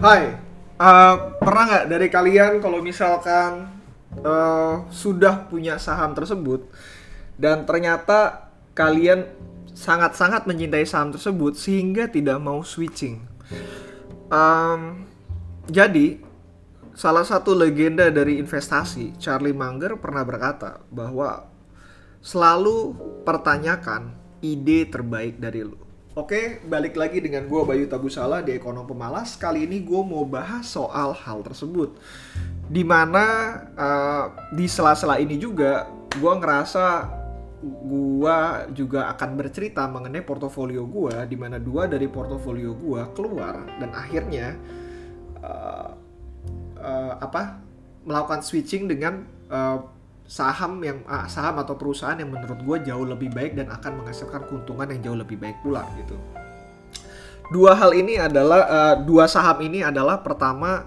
Hai, pernah nggak dari kalian kalau misalkan sudah punya saham tersebut dan ternyata kalian sangat-sangat mencintai saham tersebut sehingga tidak mau switching? Jadi salah satu legenda dari investasi, Charlie Munger, pernah berkata bahwa selalu pertanyakan ide terbaik dari lu. Oke, balik lagi dengan gue Bayu Tabusala di Ekonom Pemalas. Kali ini gue mau bahas soal hal tersebut, dimana di sela-sela ini juga gue ngerasa gue juga akan bercerita mengenai portofolio gue, dimana dua dari portofolio gue keluar dan akhirnya melakukan switching dengan saham atau perusahaan yang menurut gue jauh lebih baik dan akan menghasilkan keuntungan yang jauh lebih baik pula gitu. Dua saham ini adalah, pertama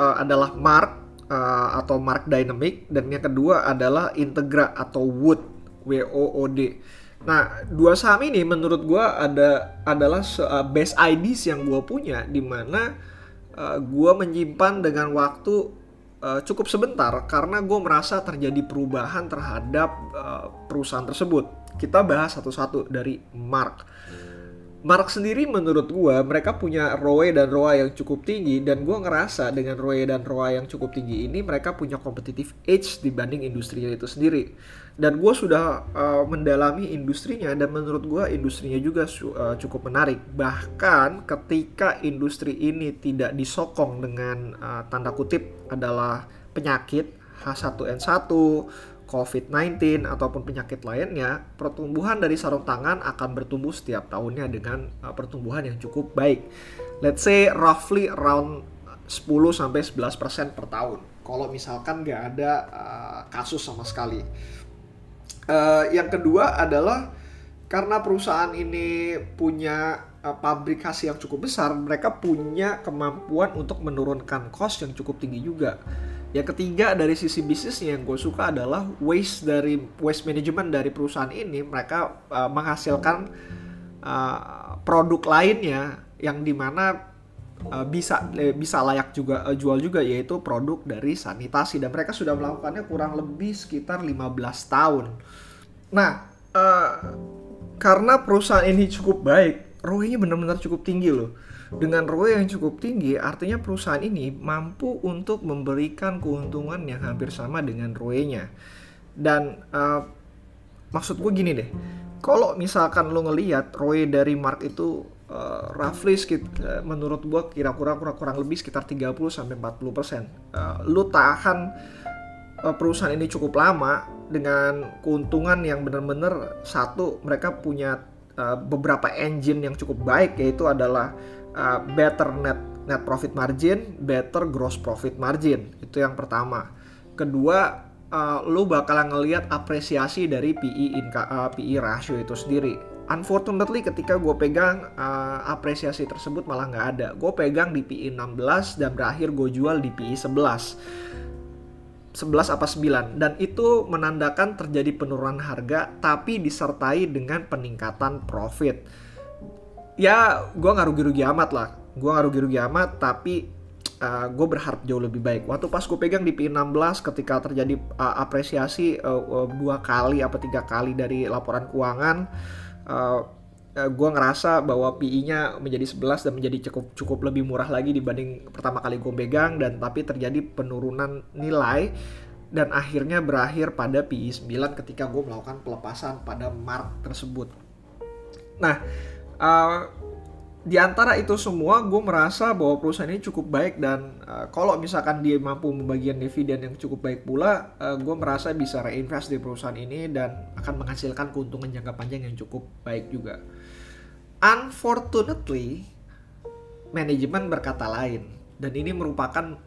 adalah Mark Dynamic, dan yang kedua adalah Integra atau Wood. Nah, dua saham ini menurut gue adalah best ideas yang gue punya, dimana gue menyimpan dengan waktu cukup sebentar karena gue merasa terjadi perubahan terhadap perusahaan tersebut. Kita bahas satu-satu dari Mark. Mark sendiri menurut gue mereka punya ROE dan ROA yang cukup tinggi, dan gue ngerasa dengan ROE dan ROA yang cukup tinggi ini mereka punya competitive edge dibanding industrinya itu sendiri. Dan gue sudah mendalami industrinya, dan menurut gue industrinya juga cukup menarik. Bahkan ketika industri ini tidak disokong dengan tanda kutip adalah penyakit H1N1, COVID-19, ataupun penyakit lainnya, pertumbuhan dari sarung tangan akan bertumbuh setiap tahunnya dengan pertumbuhan yang cukup baik. Let's say roughly around 10-11% per tahun kalau misalkan nggak ada kasus sama sekali. Yang kedua adalah karena perusahaan ini punya pabrikasi yang cukup besar, mereka punya kemampuan untuk menurunkan cost yang cukup tinggi juga. Yang ketiga dari sisi bisnisnya yang gue suka adalah waste management dari perusahaan ini. Mereka menghasilkan produk lainnya yang dimana bisa layak juga jual juga, yaitu produk dari sanitasi, dan mereka sudah melakukannya kurang lebih sekitar 15 tahun. Nah, karena perusahaan ini cukup baik, ROE-nya benar-benar cukup tinggi loh. Dengan ROE yang cukup tinggi, artinya perusahaan ini mampu untuk memberikan keuntungan yang hampir sama dengan ROE-nya. Dan maksud gue gini deh, kalau misalkan lo ngelihat ROE dari Mark itu roughly menurut gua kira-kira kurang lebih sekitar 30-40%. Lu tahan perusahaan ini cukup lama dengan keuntungan yang benar-benar, satu, mereka punya beberapa engine yang cukup baik, yaitu adalah better net profit margin, better gross profit margin. Itu yang pertama. Kedua, lu bakalan ngelihat apresiasi dari PE ratio itu sendiri. Unfortunately ketika gue pegang apresiasi tersebut malah nggak ada. Gue pegang di PI 16 dan berakhir gue jual di PI 11 apa 9, dan itu menandakan terjadi penurunan harga tapi disertai dengan peningkatan profit. Ya gue nggak rugi-rugi amat lah, tapi gue berharap jauh lebih baik. Waktu pas gue pegang di P16 ketika terjadi apresiasi 2 kali apa 3 kali dari laporan keuangan, gue ngerasa bahwa PI-nya menjadi 11 dan menjadi cukup lebih murah lagi dibanding pertama kali gue pegang, dan tapi terjadi penurunan nilai dan akhirnya berakhir pada PI 9 ketika gue melakukan pelepasan pada Mark tersebut. Nah, di antara itu semua gue merasa bahwa perusahaan ini cukup baik, dan kalau misalkan dia mampu membagikan dividen yang cukup baik pula, gue merasa bisa reinvest di perusahaan ini dan akan menghasilkan keuntungan jangka panjang yang cukup baik juga. Unfortunately, manajemen berkata lain, dan ini merupakan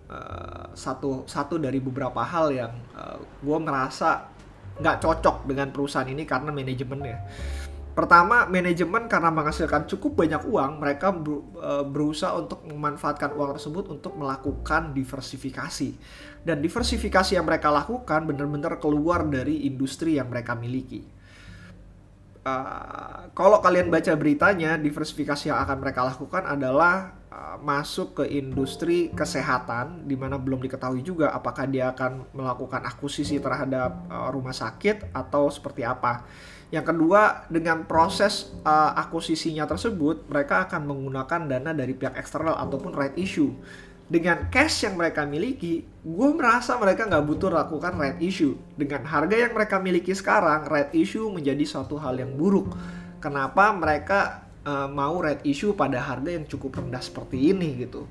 satu dari beberapa hal yang gue merasa nggak cocok dengan perusahaan ini karena manajemennya. Pertama, manajemen karena menghasilkan cukup banyak uang, mereka berusaha untuk memanfaatkan uang tersebut untuk melakukan diversifikasi. Dan diversifikasi yang mereka lakukan benar-benar keluar dari industri yang mereka miliki. kalau kalian baca beritanya, diversifikasi yang akan mereka lakukan adalah masuk ke industri kesehatan, di mana belum diketahui juga apakah dia akan melakukan akuisisi terhadap rumah sakit atau seperti apa. Yang kedua, dengan proses akuisisinya tersebut, mereka akan menggunakan dana dari pihak eksternal ataupun right issue. Dengan cash yang mereka miliki, gue merasa mereka nggak butuh lakukan right issue. Dengan harga yang mereka miliki sekarang, right issue menjadi suatu hal yang buruk. Kenapa mereka mau right issue pada harga yang cukup rendah seperti ini gitu?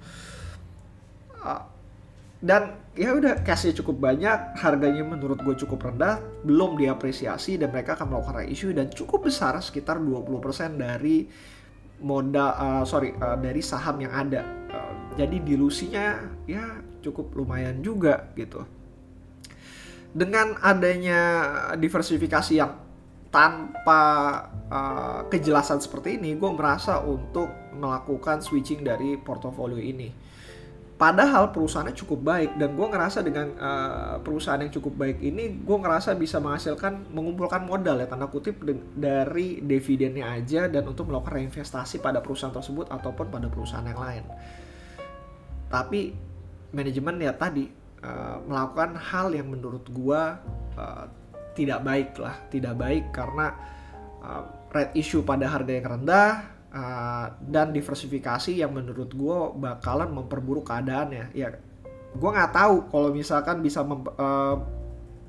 Dan ya udah, cashnya cukup banyak, harganya menurut gue cukup rendah, belum diapresiasi, dan mereka akan melakukan right issue dan cukup besar, sekitar 20% dari modal, dari saham yang ada. Jadi dilusinya ya cukup lumayan juga gitu. Dengan adanya diversifikasi yang tanpa kejelasan seperti ini, gue merasa untuk melakukan switching dari portofolio ini. Padahal perusahaannya cukup baik, dan gue ngerasa dengan perusahaan yang cukup baik ini, gue ngerasa bisa menghasilkan, mengumpulkan modal ya, tanda kutip, dari dividennya aja, dan untuk melakukan reinvestasi pada perusahaan tersebut ataupun pada perusahaan yang lain. Tapi manajemen ya tadi melakukan hal yang menurut gue tidak baik lah, tidak baik, karena right issue pada harga yang rendah, dan diversifikasi yang menurut gue bakalan memperburuk keadaannya. Ya, gue nggak tahu kalau misalkan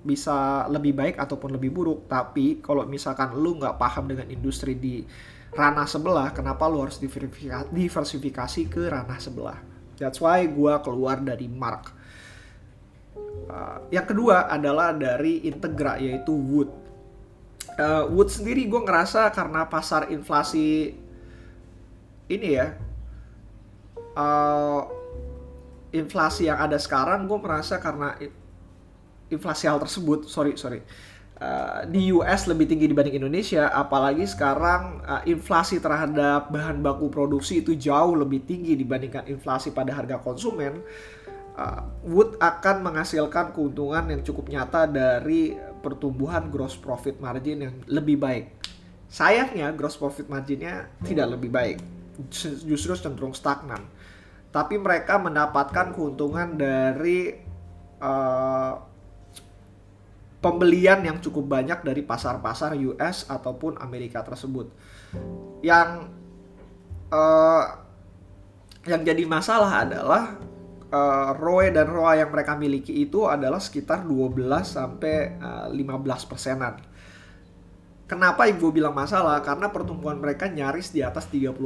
bisa lebih baik ataupun lebih buruk. Tapi kalau misalkan lu nggak paham dengan industri di ranah sebelah, kenapa lu harus diversifikasi ke ranah sebelah? That's why gue keluar dari Mark. Yang kedua adalah dari Integra, yaitu Wood. Wood sendiri gue ngerasa karena pasar inflasi ini ya, inflasi yang ada sekarang, gue merasa karena inflasi hal tersebut, di US lebih tinggi dibanding Indonesia, apalagi sekarang inflasi terhadap bahan baku produksi itu jauh lebih tinggi dibandingkan inflasi pada harga konsumen. Wood akan menghasilkan keuntungan yang cukup nyata dari pertumbuhan gross profit margin yang lebih baik. Sayangnya gross profit marginnya tidak lebih baik, justru cenderung stagnan. Tapi mereka mendapatkan keuntungan dari pembelian yang cukup banyak dari pasar-pasar US ataupun Amerika tersebut. Yang jadi masalah adalah ROE dan ROA yang mereka miliki itu adalah sekitar 12-15%. Kenapa gue bilang masalah? Karena pertumbuhan mereka nyaris di atas 30%.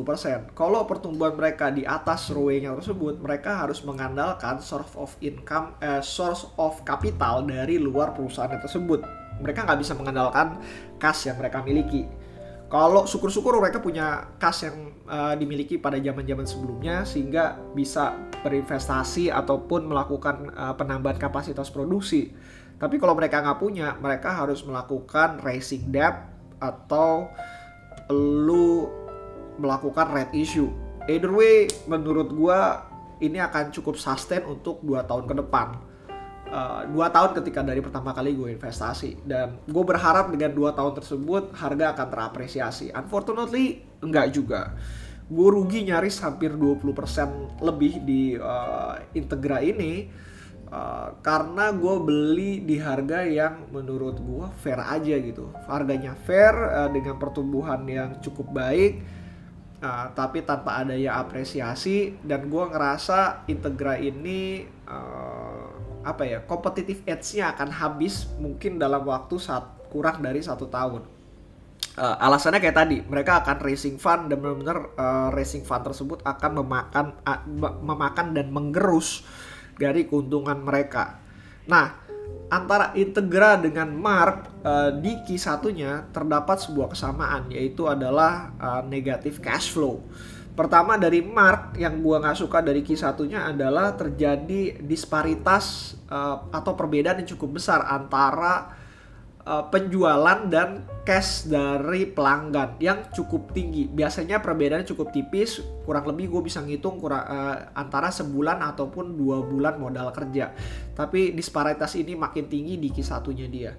Kalau pertumbuhan mereka di atas ROE-nya tersebut, mereka harus mengandalkan source of capital dari luar perusahaan tersebut. Mereka nggak bisa mengandalkan kas yang mereka miliki. Kalau syukur-syukur mereka punya kas yang dimiliki pada zaman-zaman sebelumnya, sehingga bisa berinvestasi ataupun melakukan penambahan kapasitas produksi. Tapi kalau mereka nggak punya, mereka harus melakukan raising debt atau lu melakukan right issue. Either way, menurut gue ini akan cukup sustain untuk 2 tahun ke depan. 2 tahun ketika dari pertama kali gue investasi. Dan gue berharap dengan 2 tahun tersebut harga akan terapresiasi. Unfortunately, enggak juga. Gue rugi nyaris hampir 20% lebih di Integra ini. Karena gue beli di harga yang menurut gue fair aja gitu. Harganya fair, dengan pertumbuhan yang cukup baik, tapi tanpa adanya apresiasi. Dan gue ngerasa Integra ini competitive edge-nya akan habis mungkin dalam waktu kurang dari 1 tahun. Alasannya kayak tadi, mereka akan raising fund, dan benar-benar raising fund tersebut akan memakan dan menggerus dari keuntungan mereka. Nah, antara Integra dengan Mark, di Q1-nya terdapat sebuah kesamaan, yaitu adalah negatif cash flow. Pertama, dari Mark yang gua nggak suka dari Q1-nya adalah terjadi disparitas atau perbedaan yang cukup besar antara penjualan dan cash dari pelanggan yang cukup tinggi. Biasanya perbedaannya cukup tipis, kurang lebih gue bisa ngitung antara sebulan ataupun 2 bulan modal kerja. Tapi disparitas ini makin tinggi di Q1-nya dia.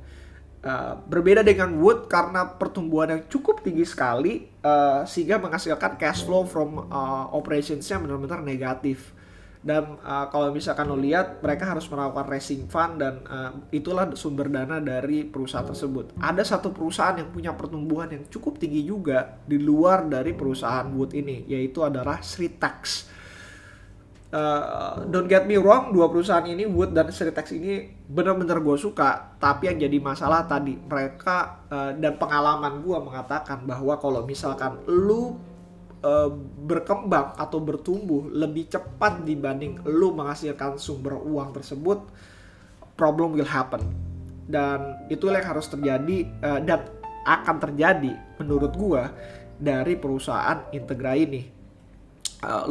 Berbeda dengan Wood karena pertumbuhan yang cukup tinggi sekali, sehingga menghasilkan cash flow from operationsnya benar-benar negatif. Dan kalau misalkan lo lihat, mereka harus melakukan raising fund dan itulah sumber dana dari perusahaan tersebut. Ada satu perusahaan yang punya pertumbuhan yang cukup tinggi juga di luar dari perusahaan Wood ini, yaitu adalah Sritex. Don't get me wrong, dua perusahaan ini, Wood dan Sritex ini, benar-benar gue suka. Tapi yang jadi masalah tadi, mereka dan pengalaman gue mengatakan bahwa kalau misalkan lo berkembang atau bertumbuh lebih cepat dibanding lu menghasilkan sumber uang tersebut, problem will happen. Dan itulah yang harus terjadi dan akan terjadi menurut gua dari perusahaan Integra ini.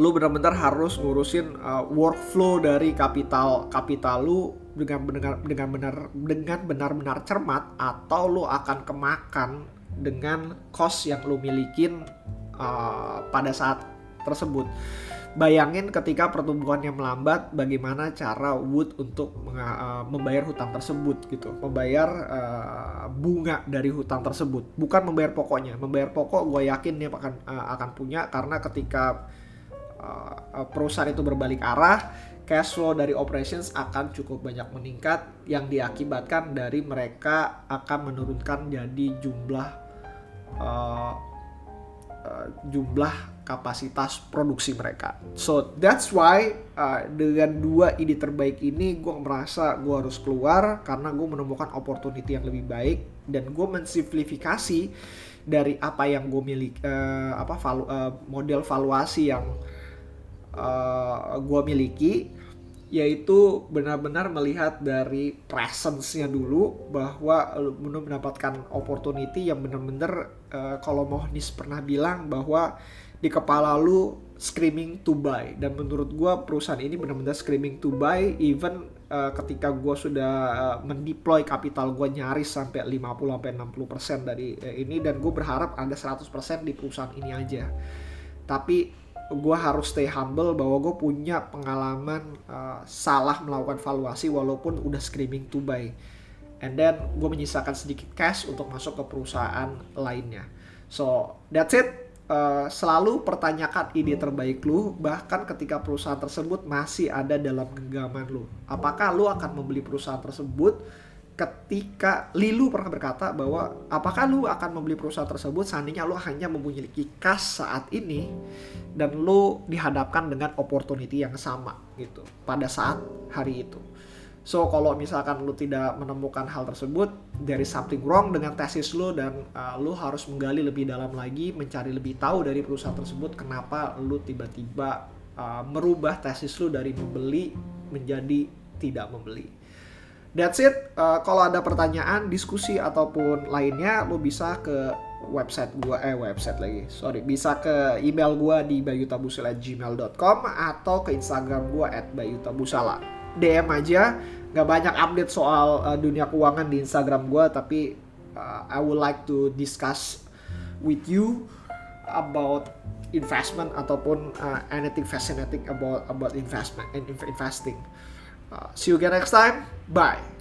Lu benar-benar harus ngurusin workflow dari kapital lu dengan benar-benar cermat, atau lu akan kemakan dengan cost yang lu milikin pada saat tersebut. Bayangin ketika pertumbuhannya melambat, bagaimana cara Wood untuk membayar hutang tersebut gitu, membayar bunga dari hutang tersebut, bukan membayar pokoknya. Membayar pokok gue yakin dia akan punya, karena ketika perusahaan itu berbalik arah, cash flow dari operations akan cukup banyak meningkat, yang diakibatkan dari mereka akan menurunkan jadi jumlah kapasitas produksi mereka. So that's why dengan dua ide terbaik ini, gue merasa gue harus keluar karena gue menemukan opportunity yang lebih baik, dan gue mensimplifikasi dari apa yang gue miliki, model valuasi yang gue miliki, yaitu benar-benar melihat dari presence-nya dulu, bahwa lu mendapatkan opportunity yang benar-benar kalau Mohnis pernah bilang bahwa di kepala lu screaming to buy. Dan menurut gue perusahaan ini benar-benar screaming to buy, even ketika gue sudah mendeploy kapital gue nyaris sampai 50-60% dari ini, dan gue berharap ada 100% di perusahaan ini aja. Tapi gue harus stay humble bahwa gue punya pengalaman salah melakukan valuasi walaupun udah screaming to buy. And then gue menyisakan sedikit cash untuk masuk ke perusahaan lainnya. So that's it. Selalu pertanyakan ide terbaik lu, bahkan ketika perusahaan tersebut masih ada dalam genggaman lu. Apakah lu akan membeli perusahaan tersebut? Ketika Lilu pernah berkata bahwa apakah lu akan membeli perusahaan tersebut seandainya lu hanya memiliki kas saat ini dan lu dihadapkan dengan opportunity yang sama gitu pada saat hari itu. So kalau misalkan lu tidak menemukan hal tersebut, there is something wrong dengan tesis lu, dan lu harus menggali lebih dalam lagi, mencari lebih tahu dari perusahaan tersebut kenapa lu tiba-tiba merubah tesis lu dari membeli menjadi tidak membeli. That's it. Kalau ada pertanyaan, diskusi ataupun lainnya, lo bisa ke bisa ke email gua di bayutabusala@gmail.com atau ke Instagram gua @bayutabusala. DM aja. Gak banyak update soal dunia keuangan di Instagram gua, tapi I would like to discuss with you about investment ataupun anything fascinating about investment and investing. See you again next time. Bye.